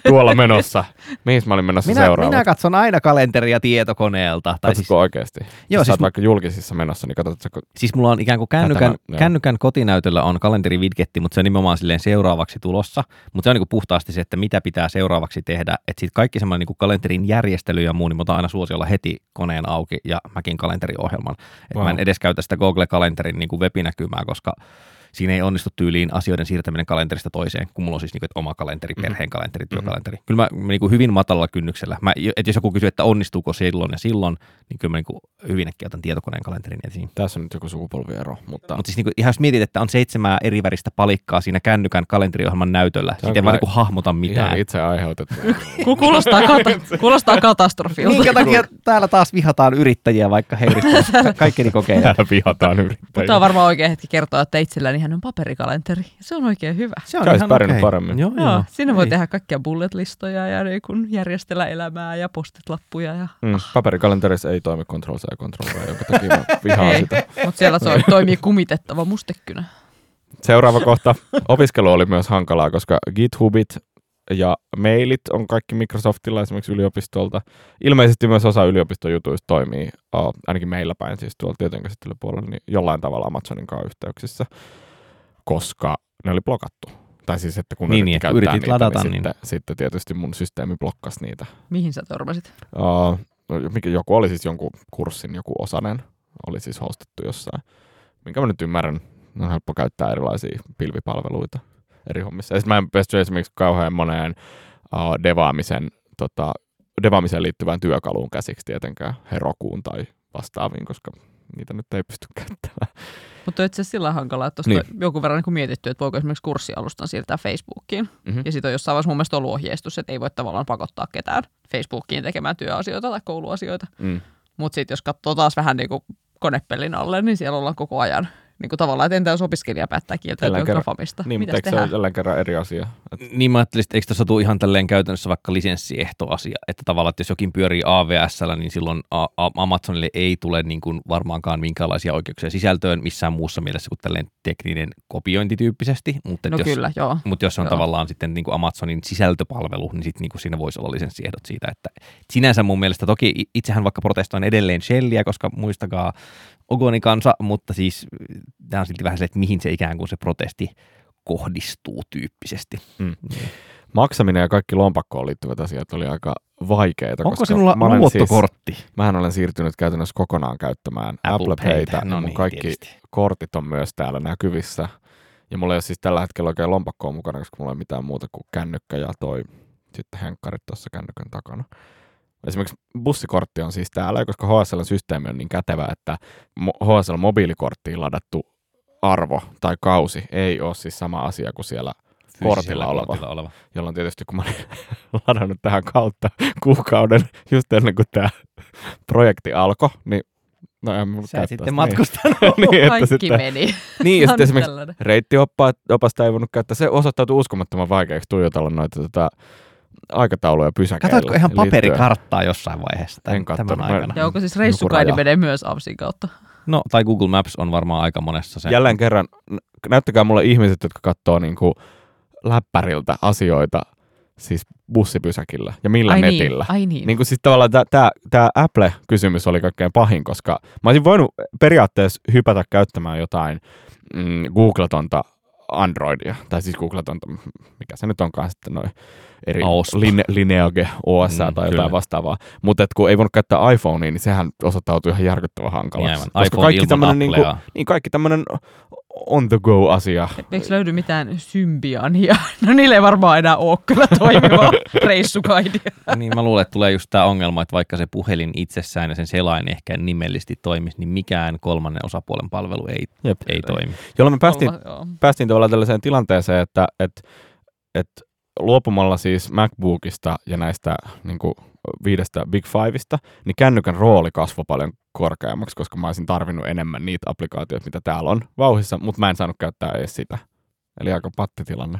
Tuolla menossa Mihin mä olin menossa seuraavaksi? Minä katson aina kalenteria tietokoneelta. Tai katsotko siis... oikeasti? Joo, jos siis... Olet vaikka julkisissa menossa, niin katsotko... Siis mulla on ikään kuin kännykän, Tätä, kännykän kotinäytöllä on kalenterividgetti, mutta se on nimenomaan silleen seuraavaksi tulossa. Mutta se on niin kuin puhtaasti se, että mitä pitää seuraavaksi tehdä. Että sitten kaikki semmoinen niin kuin kalenterin järjestely ja muu, niin mä otan aina suosiolla heti koneen auki ja mäkin kalenteriohjelman. Että wow. Mä en edes käytä sitä Google-kalenterin niin kuin webinäkymää, koska... Siinä ei onnistu tyyliin asioiden siirtäminen kalenterista toiseen, kun mulla on siis niin kuin, että oma kalenteri, perheen kalenteri, työkalenteri. Mm-hmm. Kyllä mä niin kuin hyvin matalalla kynnyksellä, mä, että jos joku kysyy, että onnistuuko silloin ja silloin, niin kyllä mä niin kuin, hyvin äkkiä otan tietokoneen kalenterin esiin. Tässä on nyt joku sukupolviero. Mutta Mut siis niin kuin, ihan jos mietit, että on seitsemää eri väristä palikkaa siinä kännykän kalenteriohjelman näytöllä, sitten ei vaan niin kuin, hahmota mitään. Ihan itse aiheutettu. kuulostaa, kata, kuulostaa katastrofilta. Minkä takia täällä taas vihataan yrittäjiä, vaikka he yrittävät kaikkeni kokeilevat. Täällä vihataan yrittäjiä. Tämä on varmaan oikea hetki kertoa, että itselläni hän on paperikalenteri. Se on oikein hyvä. Se on ihan okay. Paremmin. Joo, joo. Joo. Siinä voi Ei. tehdä kaikkia bullet-listoja ja niin kun järjestellä elämää ja postitlappuja. Ja... Mm, paperikalenterissa ei toimi Ctrl-C ja Ctrl-V, jonka takia mä vihaan sitä. Mutta siellä se toimii kumitettava mustekkynä. Seuraava kohta. Opiskelu oli myös hankalaa, koska GitHubit ja mailit on kaikki Microsoftilla esimerkiksi yliopistolta. Ilmeisesti myös osa yliopistojutuista toimii, oh, ainakin meillä päin, siis tuolla tietojenkäsittelypuolella, niin jollain tavalla Amazonin kanssa yhteyksissä, koska ne oli blokattu. Tai siis, että kun niin, yritit, yritit niitä, ladata, niin, niin, sitten, niin sitten tietysti mun systeemi blokkasi niitä. Mihin sä törmäsit? Oh, joku oli siis jonkun kurssin, joku osanen oli siis hostattu jossain. Minkä mä nyt ymmärrän, on helppo käyttää erilaisia pilvipalveluita eri hommissa. Ja sitten mä en pesty esimerkiksi kauhean moneen uh, devaamisen, tota, devaamiseen liittyvään työkaluun käsiksi tietenkään, Herokuun tai vastaaviin, koska niitä nyt ei pysty käyttämään. Mutta on itse asiassa sillä hankalaa, että tuosta niin. Jonkun verran niin mietitty, että voiko esimerkiksi kurssialustan siirtää Facebookiin. Mm-hmm. Ja sitten on jossain vaiheessa mun mielestä ollut ohjeistus, että ei voi tavallaan pakottaa ketään Facebookiin tekemään työasioita tai kouluasioita. Mm. Mutta sitten jos katsoo taas vähän niin kuin konepellin alle, niin siellä ollaan koko ajan... Niin kuin tavallaan, että entä jos opiskelija päättää kieltäytyä grafamista? Niin, mitäs mutta eikö se ole kerran eri asia? Et... Niin mä ajattelin, että eikö tässä tule ihan tälleen käytännössä vaikka lisenssiehtoasia, että tavallaan, että jos jokin pyörii A W S:llä, niin silloin Amazonille ei tule niin kuin varmaankaan minkäänlaisia oikeuksia sisältöön missään muussa mielessä kuin tälleen tekninen kopiointityyppisesti, mutta no jos, kyllä, joo. Mutta jos on joo. tavallaan sitten niin kuin Amazonin sisältöpalvelu, niin sitten niin kuin siinä voisi olla lisenssiehdot siitä, että sinänsä mun mielestä toki itsehän vaikka protestoin edelleen Shellia, koska muistakaa, Ogoni kansa, mutta siis tämä on silti vähän se, että mihin se ikään kuin se protesti kohdistuu tyyppisesti. Mm. Maksaminen ja kaikki lompakkoon liittyvät asiat oli aika vaikeita. Onko sinulla luottokortti? Siis, mähän olen siirtynyt käytännössä kokonaan käyttämään Apple Paytä. No niin, kaikki tietysti. Kortit on myös täällä näkyvissä. Ja mulla ei ole siis tällä hetkellä oikein lompakkoa mukana, koska mulla ei ole mitään muuta kuin kännykkä ja toi sitten henkkarit tuossa kännykän takana. Esimerkiksi bussikortti on siis täällä, koska H S L-systeemi on niin kätevä, että H S L-mobiilikorttiin ladattu arvo tai kausi ei ole siis sama asia kuin siellä kortilla, kortilla oleva, oleva, jolloin tietysti kun mä olen ladannut tähän kautta kuukauden just ennen kuin tämä projekti alkoi, niin no en mulla käyttää. Sä sitten matkustanut. niin, kaikki sitten, meni. Niin, ja sitten esimerkiksi tällainen. Reittiopasta ei voinut käyttää. Se osoittautui uskomattoman vaikeaksi tuijotella noita... Tota, aikatauluja pysäkeillä. Katsotko ihan paperikarttaa jossain vaiheessa tämän, tämän aikana? Ja onko siis reissukaidi menee myös Appsin kautta? No, tai Google Maps on varmaan aika monessa se. Jälleen kerran, näyttäkää mulle ihmiset, jotka katsoo niinku läppäriltä asioita, siis bussipysäkillä ja millä ai netillä. Niin, ai niin. Niin kuin siis tavallaan tämä Apple-kysymys oli kaikkein pahin, koska mä olisin voinut periaatteessa hypätä käyttämään jotain mm, Googletonta Androidia, tai siis Googletonta, mikä se nyt onkaan sitten noin eri line, Lineage O S mm, tai jotain kyllä. vastaavaa, mutta kun ei voinut käyttää iPhonea, niin sehän osoittautui ihan järkyttävän hankalaksi. Jäävän. Koska kaikki tämmöinen niin niin on the go asia. Eikö löydy mitään Symbiania? No niille ei varmaan enää ole kyllä toimiva reissukaidia. Niin mä luulen, että tulee just tämä ongelma, että vaikka se puhelin itsessään ja sen selain ehkä nimellisesti toimisi, niin mikään kolmannen osapuolen palvelu ei, ei toimi. Jolloin me päästiin, Olla, päästiin tavallaan tällaiseen tilanteeseen, että et, et, luopumalla siis MacBookista ja näistä niin kuin viidestä Big Fiveista, niin kännykän rooli kasvoi paljon korkeammaksi, koska mä olisin tarvinnut enemmän niitä applikaatioita, mitä täällä on vauhissa, mutta mä en saanut käyttää edes sitä. Eli aika pattitilanne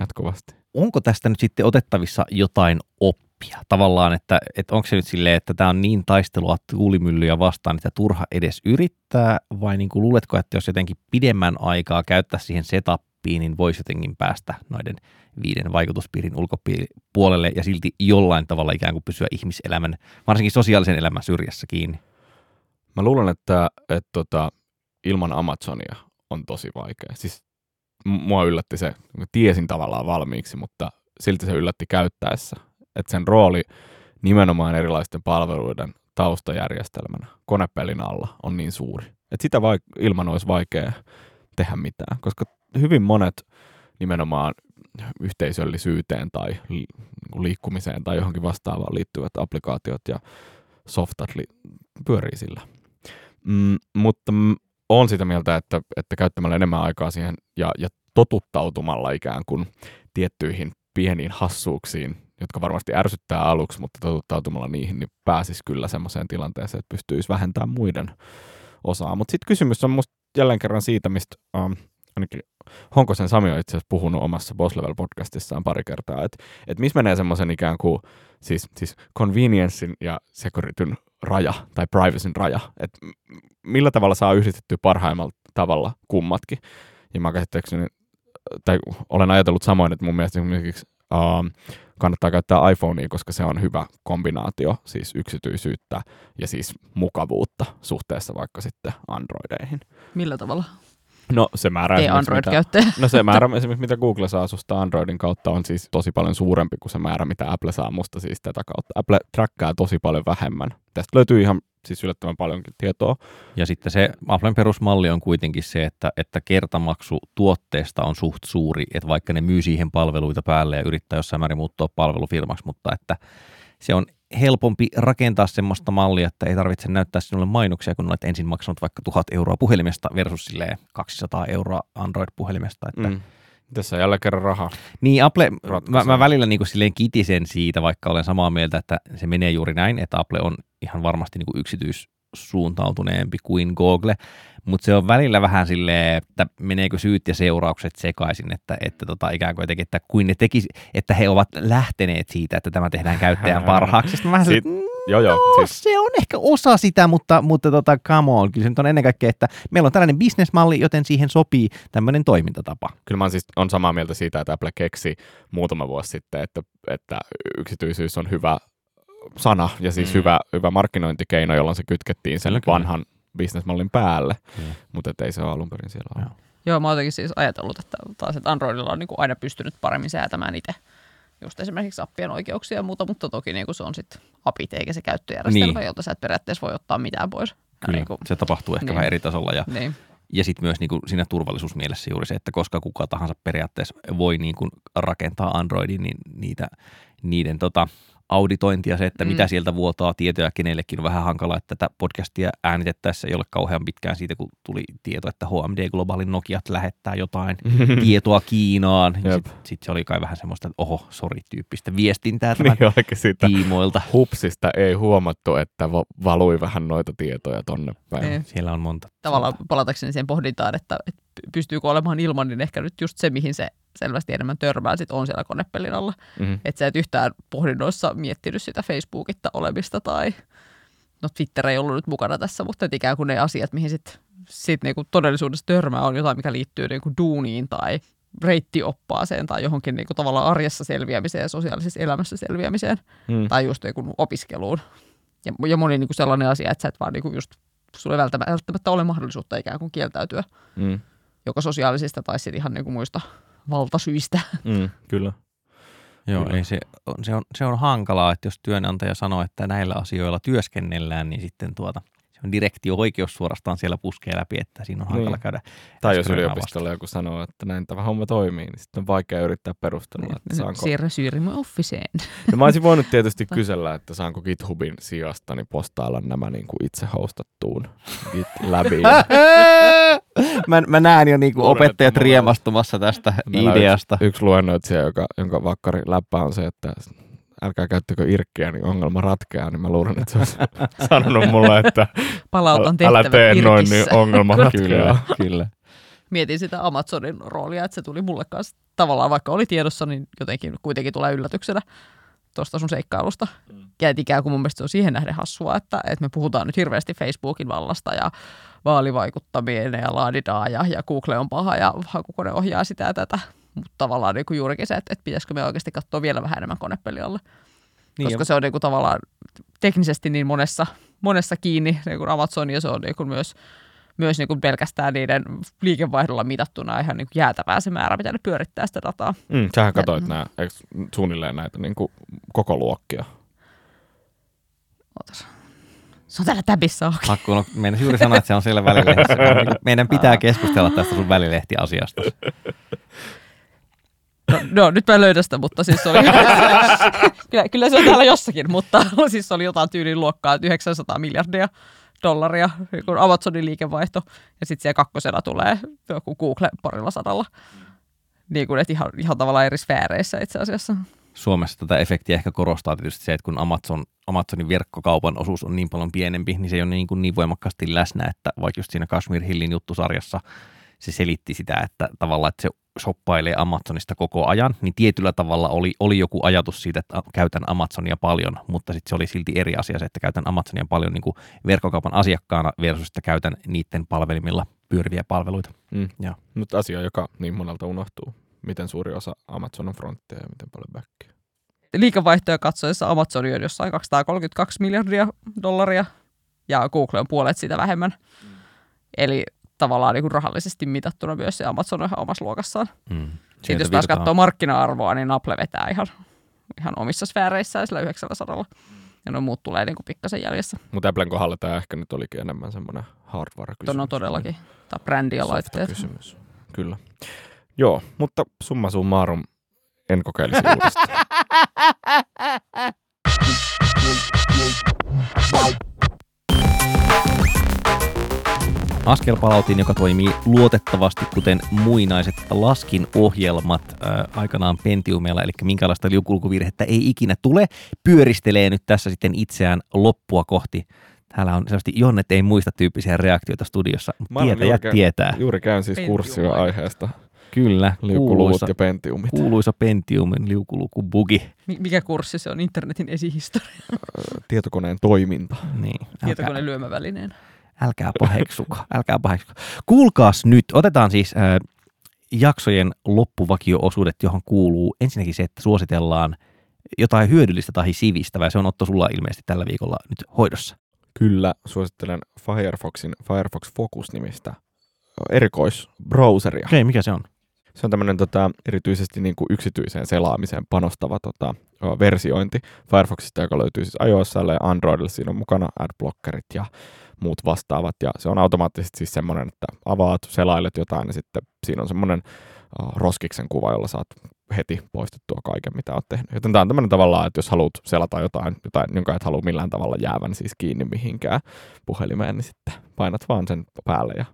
jatkuvasti. Onko tästä nyt sitten otettavissa jotain oppia? Tavallaan, että, että onko se nyt silleen, että tämä on niin taistelua tuulimyllyjä vastaan, että turha edes yrittää, vai niin kuin luuletko, että jos jotenkin pidemmän aikaa käyttää siihen setup nappiin, niin voisi jotenkin päästä noiden viiden vaikutuspiirin ulkopuolelle ja silti jollain tavalla ikään kuin pysyä ihmiselämän, varsinkin sosiaalisen elämän syrjässä kiinni. Mä luulen, että, että tota, ilman Amazonia on tosi vaikea. Siis mua yllätti se, mä tiesin tavallaan valmiiksi, mutta silti se yllätti käyttäessä. Että sen rooli nimenomaan erilaisten palveluiden taustajärjestelmänä konepelin alla on niin suuri. Että sitä vaik- ilman olisi vaikea tehdä mitään, koska hyvin monet nimenomaan yhteisöllisyyteen tai li- liikkumiseen tai johonkin vastaavaan liittyvät applikaatiot ja softat li- pyörii sillä. Mm, mutta olen sitä mieltä, että, että käyttämällä enemmän aikaa siihen ja, ja totuttautumalla ikään kuin tiettyihin pieniin hassuuksiin, jotka varmasti ärsyttää aluksi, mutta totuttautumalla niihin, niin pääsisi kyllä semmoiseen tilanteeseen, että pystyisi vähentämään muiden osaa. Mutta sitten kysymys on musta jälleen kerran siitä, mistä ähm, ainakin Honkosen Sami on itse asiassa puhunut omassa Boss Level -podcastissaan pari kertaa, että et missä menee semmoisen ikään kuin siis, siis conveniencen ja securityn raja tai privacyn raja, että millä tavalla saa yhdistettyä parhaimmalla tavalla kummatkin. Ja mä käsittääkseni, tai olen ajatellut samoin, että mun mielestä esimerkiksi ähm, kannattaa käyttää iPhonea, koska se on hyvä kombinaatio, siis yksityisyyttä ja siis mukavuutta suhteessa vaikka sitten Androideihin. Millä tavalla? No se määrä, ei Android-käyttäjä. Mitä, no se määrä esimerkiksi, mitä Google saa susta Androidin kautta, on siis tosi paljon suurempi kuin se määrä, mitä Apple saa musta siis tätä kautta. Apple trackkaa tosi paljon vähemmän. Tästä löytyy ihan siis yllättävän paljonkin tietoa. Ja sitten se Applen perusmalli on kuitenkin se, että, että kertamaksu tuotteesta on suht suuri, että vaikka ne myy siihen palveluita päälle ja yrittää jossain määrin muuttua palvelufirmaksi, mutta että se on helpompi rakentaa semmoista mallia, että ei tarvitse näyttää sinulle mainoksia, kun olet ensin maksanut vaikka tuhat euroa puhelimesta versus silleen kaksisataa euroa Android-puhelimesta. Että mm. Tässä on jälleen kerran rahaa. Niin, Apple, mä, mä välillä niin kuin silleen kitisen siitä, vaikka olen samaa mieltä, että se menee juuri näin, että Apple on ihan varmasti niin kuin yksityissuuntautuneempi kuin Google, mutta se on välillä vähän silleen, että meneekö syyt ja seuraukset sekaisin, että, että tota, ikään kuin jotenkin, että kuin ne tekisi, että he ovat lähteneet siitä, että tämä tehdään käyttäjän parhaaksi. Mä Siit, sanon, joo, joo, no, siis. Se on ehkä osa sitä, mutta, mutta tota, come on, kyllä se nyt on ennen kaikkea, että meillä on tällainen bisnesmalli, joten siihen sopii tämmöinen toimintatapa. Kyllä mä oon siis on samaa mieltä siitä, että Apple keksi muutama vuosi sitten, että, että yksityisyys on hyvä sana ja siis mm. hyvä, hyvä markkinointikeino, jolloin se kytkettiin sen kyllä, vanhan bisnesmallin päälle, mm. mutta ei se ole alun perin siellä ollut. Joo, Joo mä oon siis ajatellut, että taas että Androidilla on niinku aina pystynyt paremmin säätämään itse just esimerkiksi appien oikeuksia ja muuta, mutta toki niinku se on sitten apit eikä se käyttöjärjestelmä, niin. Jolta sä et periaatteessa voi ottaa mitään pois. Kyllä, niinku, se tapahtuu ehkä niin. vähän eri tasolla ja, niin. ja sitten myös niinku siinä turvallisuusmielessä juuri se, että koska kuka tahansa periaatteessa voi niinku rakentaa Androidin, niin niitä, niiden tota... auditointia, se, että mm. mitä sieltä vuotaa tietoja kenellekin, on vähän hankalaa, että tätä podcastia äänitettäessä ei ole kauhean pitkään siitä, kun tuli tieto, että H M D Globaalin Nokiat lähettää jotain tietoa Kiinaan. Sitten sit se oli kai vähän semmoista, että oho, sori, tyyppistä viestintää tämän niin tiimoilta. Hupsista ei huomattu, että valui vähän noita tietoja tonne päin. Ei. Siellä on monta. Tavallaan palatakseni siihen pohdintaan, että pystyykö olemaan ilman, niin ehkä nyt just se, mihin se selvästi enemmän törmää sit on siellä konepellin alla. Mm-hmm. Että sä et yhtään pohdinnoissa miettinyt sitä Facebookitta olemista tai no Twitter ei ollut nyt mukana tässä, mutta et ikään kuin ne asiat, mihin sit, sit niinku todellisuudessa törmää on jotain, mikä liittyy niinku duuniin tai reittioppaaseen tai johonkin niinku tavallaan arjessa selviämiseen ja sosiaalisessa elämässä selviämiseen mm. tai just niinku opiskeluun. Ja, ja moni niinku sellainen asia, että sä et vaan niinku just, sulle välttämättä ole mahdollisuutta ikään kuin kieltäytyä mm. joko sosiaalisista tai sit ihan niinku muista valtasyistä. Mm, kyllä. Joo, kyllä. Ei se, on, se, on, se on hankalaa, että jos työnantaja sanoo, että näillä asioilla työskennellään, niin sitten tuota, se on direktio-oikeus suorastaan siellä puskee läpi, että siinä on hankala niin. käydä. Tai jos yliopistolla joku sanoo, että näin tämä homma toimii, niin sitten on vaikea yrittää perustella, niin, että saanko... Siirrä syyrimme offiseen. No mä olisin voinut tietysti kysellä, että saanko GitHubin sijasta niin postailla nämä niin kuin itse hostattuun GitLabiin. Mä, mä näen jo niinku opettajat riemastumassa tästä Meillä ideasta. Yksi, yksi luennoitsija, joka, jonka vakkari läppä on se, että älkää käyttäkö irkkiä, niin ongelma ratkeaa, niin mä luulen, että se on sanonut mulle, että Palautan älä, älä tee irkissä. Noin, niin ongelma ratkeaa. Kyllä. Mietin sitä Amazonin roolia, että se tuli mulle kanssa tavallaan, vaikka oli tiedossa, niin jotenkin kuitenkin tulee yllätyksenä. tuosta sun seikkailusta. Mm. Ja et ikään kuin mun mielestä se on siihen nähden hassua, että, että me puhutaan nyt hirveästi Facebookin vallasta ja vaalivaikuttaminen ja laadidaa ja, ja Google on paha ja hakukone ohjaa sitä ja tätä. Mutta tavallaan niin kuin juurikin se, että, että pitäisikö me oikeasti katsoa vielä vähän enemmän konepelialle. Niin, koska jo. Se on niin kuin tavallaan teknisesti niin monessa, monessa kiinni, niin kuin Amazon, ja se on niin kuin myös, myös niin kuin pelkästään niiden liikevaihdolla mitattuna ihan niin kuin jäätävää se määrä, mitä ne pyörittää sitä dataa. Mm, sähän katsoit ja, nää, eikö suunnilleen näitä niin kuin koko luokkia? Ootas. Se on täällä täbissä oikein. Hakku, no, meidän juuri sanoa, että se on siellä välilehdessä. Meidän pitää keskustella tästä sun välilehtiasiasta. No, no nyt mä en löydä sitä, mutta siis oli, kyllä, kyllä se on täällä jossakin, mutta siis oli jotain tyylin luokkaa, yhdeksänsataa miljardia dollaria, kun Amazonin liikevaihto, ja sitten siellä kakkosena tulee joku Google parilla sadalla. Niin kuin, että ihan, ihan tavallaan eri sfääreissä itse asiassa. Suomessa tätä efektiä ehkä korostaa tietysti se, että kun Amazon, Amazonin verkkokaupan osuus on niin paljon pienempi, niin se ei ole niin, kuin niin voimakkaasti läsnä, että vaikka just siinä Kashmir Hillin juttusarjassa se selitti sitä, että tavallaan että se shoppailee Amazonista koko ajan, niin tietyllä tavalla oli, oli joku ajatus siitä, että käytän Amazonia paljon, mutta sitten se oli silti eri asia se, että käytän Amazonia paljon niin kuin verkkokaupan asiakkaana versus, että käytän niiden palvelimilla pyöriviä palveluita. Mm. Ja. Mutta asia, joka niin monelta unohtuu. Miten suuri osa Amazon on frontteja ja miten paljon backia? Liikevaihtoja katsoessa Amazon on jossain kaksisataakolmekymmentäkaksi miljardia dollaria ja Google on puolet sitä vähemmän. Mm. Eli tavallaan niin kuin rahallisesti mitattuna myös se Amazon on ihan omassa luokassaan. Mm. Sitten jos taas katsoo markkina-arvoa, niin Apple vetää ihan, ihan omissa sfääreissään sillä yhdeksänsadalla. Ja no muut tulee niin kuin pikkasen jäljessä. Mutta Applen kohdalla tämä ehkä nyt olikin enemmän semmoinen hardware-kysymys. No todellakin. Tämä brändi ja laitteet. Softa-kysymys, kyllä. Joo, mutta summa summarum en kokeilisi uudestaan. Askelpalautin, joka toimii luotettavasti, kuten muinaiset laskin ohjelmat ää, aikanaan Pentiumilla, eli minkälaista liukulkuvirhettä ei ikinä tule, pyöristelee nyt tässä sitten itseään loppua kohti. Täällä on selvästi Jonnet ei muista -tyyppisiä reaktioita studiossa, mutta tietäjät tietää. Juuri käyn siis kurssia aiheesta. Kyllä, kuuluisa, ja pentiumit. Kuuluisa Pentiumin liukulukubugi. Mikä kurssi se on? Internetin esihistoria. Tietokoneen toiminta. Niin, älkää, tietokoneen lyömävälineen. Älkää paheksuka, älkää paheksuka. Kuulkaas nyt, otetaan siis äh, jaksojen loppuvakio-osuudet, johon kuuluu ensinnäkin se, että suositellaan jotain hyödyllistä tai sivistävää. Se on Otto sulla ilmeisesti tällä viikolla nyt hoidossa. Kyllä, suosittelen Firefoxin Firefox Focus-nimistä erikoisbrowseria. Okei, mikä se on? Se on tämmöinen tota, erityisesti niin kuin yksityiseen selaamiseen panostava tota, versiointi Firefoxista, joka löytyy siis iOS:lle ja Androidille. Siinä on mukana adblockerit ja muut vastaavat. Ja se on automaattisesti siis semmoinen, että avaat, selailet jotain ja sitten siinä on semmoinen uh, roskiksen kuva, jolla saat heti poistettua kaiken, mitä olet tehnyt. Joten tämä on tämmöinen tavallaan, että jos haluat selata jotain, jotain jonka et halua millään tavalla jäävän siis kiinni mihinkään puhelimeen, niin sitten painat vaan sen päälle ja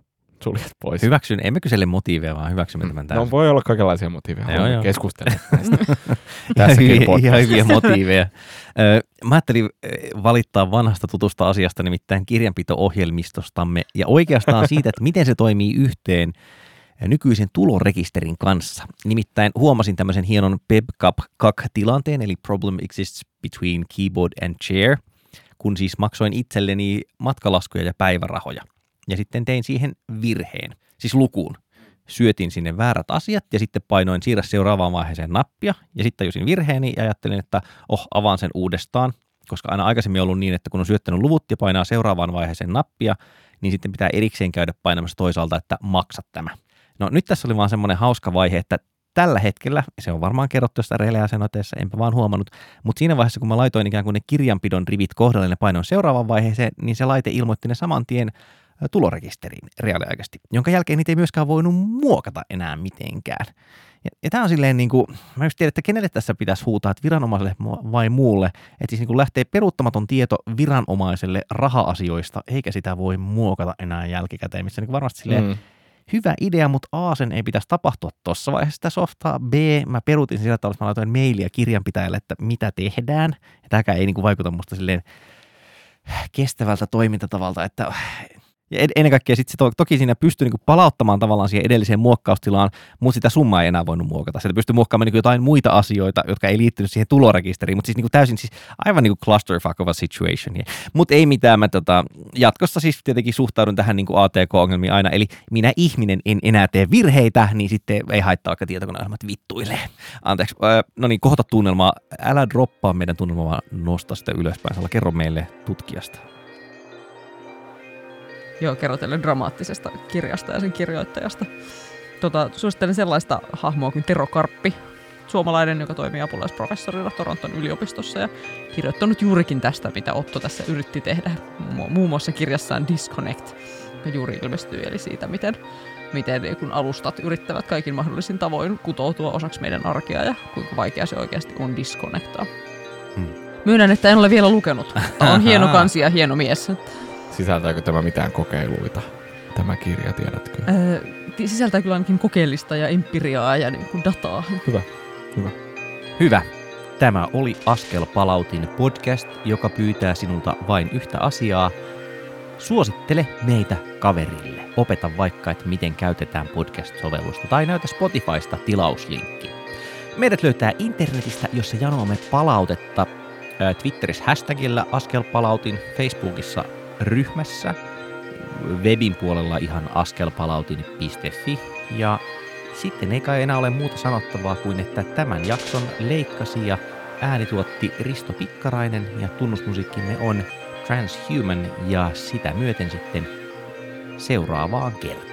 suljet pois. Hyväksyn, emme kysele motiiveja, vaan hyväksymme tämän täysin. No voi olla kaikenlaisia motiiveja, keskustele näistä. Tässäkin ihan, ihan hyviä motiiveja. Mä ajattelin valittaa vanhasta tutusta asiasta, nimittäin kirjanpito-ohjelmistostamme ja oikeastaan siitä, että miten se toimii yhteen nykyisen tulorekisterin kanssa. Nimittäin huomasin tämmöisen hienon PEBCAP-tilanteen, eli Problem Exists Between Keyboard and Chair, kun siis maksoin itselleni matkalaskuja ja päivärahoja. Ja sitten tein siihen virheen, siis lukuun. Syötin sinne väärät asiat ja sitten painoin siirrä seuraavaan vaiheeseen nappia. Ja sitten tajusin virheeni ja ajattelin, että oh, avaan sen uudestaan. Koska aina aikaisemmin on ollut niin, että kun on syöttänyt luvut ja painaa seuraavaan vaiheeseen nappia, niin sitten pitää erikseen käydä painamassa toisaalta, että maksa tämä. No nyt tässä oli vaan semmoinen hauska vaihe, että tällä hetkellä, se on varmaan kerrottu jostain Relea-sanoteessa, enpä vaan huomannut, mutta siinä vaiheessa, kun mä laitoin ikään kuin ne kirjanpidon rivit kohdalle ja painoin seuraavaan vaiheeseen, niin se laite ilmoitti ne saman tien tulorekisteriin reaaliaikaisesti, jonka jälkeen niitä ei myöskään voinut muokata enää mitenkään. Ja, ja tämä on silleen niin kuin, mä just tiedän, että kenelle tässä pitäisi huutaa, että viranomaiselle vai muulle, että siis niin kuin lähtee peruuttamaton tieto viranomaiselle raha-asioista, eikä sitä voi muokata enää jälkikäteen, missä niin varmasti silleen mm. hyvä idea, mutta A, sen ei pitäisi tapahtua tuossa vaiheessa sitä softaa, B, mä peruutin sillä tavalla, että mä laitoin mailia kirjanpitäjälle, että mitä tehdään, ja tämäkään ei niin kuin vaikuta musta silleen kestävältä toimintatavalta, että Ja ennen kaikkea sitten se toki siinä pystyy niinku palauttamaan tavallaan siihen edelliseen muokkaustilaan, mutta sitä summaa ei enää voinut muokata. Sitä pystyy muokkaamaan niinku jotain muita asioita, jotka ei liittynyt siihen tulorekisteriin, mutta siis niinku täysin siis aivan niinku clusterfuck of a situation. Mutta ei mitään, mä tota, jatkossa siis tietenkin suhtaudun tähän niinku A T K-ongelmiin aina, eli minä ihminen en enää tee virheitä, niin sitten ei haittaa, vaikka tietokoneohjelmat vittuilee. Anteeksi, öö, no niin, kohta tunnelmaa. Älä droppaa meidän tunnelmaa, vaan nosta sitä ylöspäin. Salla, kerro meille tutkijasta. Joo, kerro teille dramaattisesta kirjasta ja sen kirjoittajasta. Tota, suosittelen sellaista hahmoa kuin Tero Karppi, suomalainen, joka toimii apulaisprofessorina Toronton yliopistossa ja kirjoittanut juurikin tästä, mitä Otto tässä yritti tehdä, muun muassa kirjassaan Disconnect, joka juuri ilmestyy, eli siitä, miten, miten kun alustat yrittävät kaikin mahdollisin tavoin kutoutua osaksi meidän arkea ja kuinka vaikea se oikeasti on disconnectaa. Hmm. Myönnän, että en ole vielä lukenut, mutta on hieno kansi ja hieno mies. Sisältääkö tämä mitään kokeiluita, tämä kirja, tiedätkö? Öö, sisältää kyllä ainakin kokeellista ja empiriaa ja niin kuin dataa. Hyvä, hyvä. Hyvä. Tämä oli Askelpalautin podcast, joka pyytää sinulta vain yhtä asiaa. Suosittele meitä kaverille. Opeta vaikka, että miten käytetään podcast-sovellusta tai näytä Spotifysta tilauslinkki. Meidät löytää internetistä, jossa janoamme palautetta Twitterissä hashtagillä Askelpalautin, Facebookissa ryhmässä, webin puolella ihan askelpalautin piste fi, ja sitten ei kai enää ole muuta sanottavaa kuin, että tämän jakson leikkasi ja äänituotti Risto Pikkarainen, ja tunnusmusiikkimme on Transhuman, ja sitä myöten sitten seuraavaan kertaan.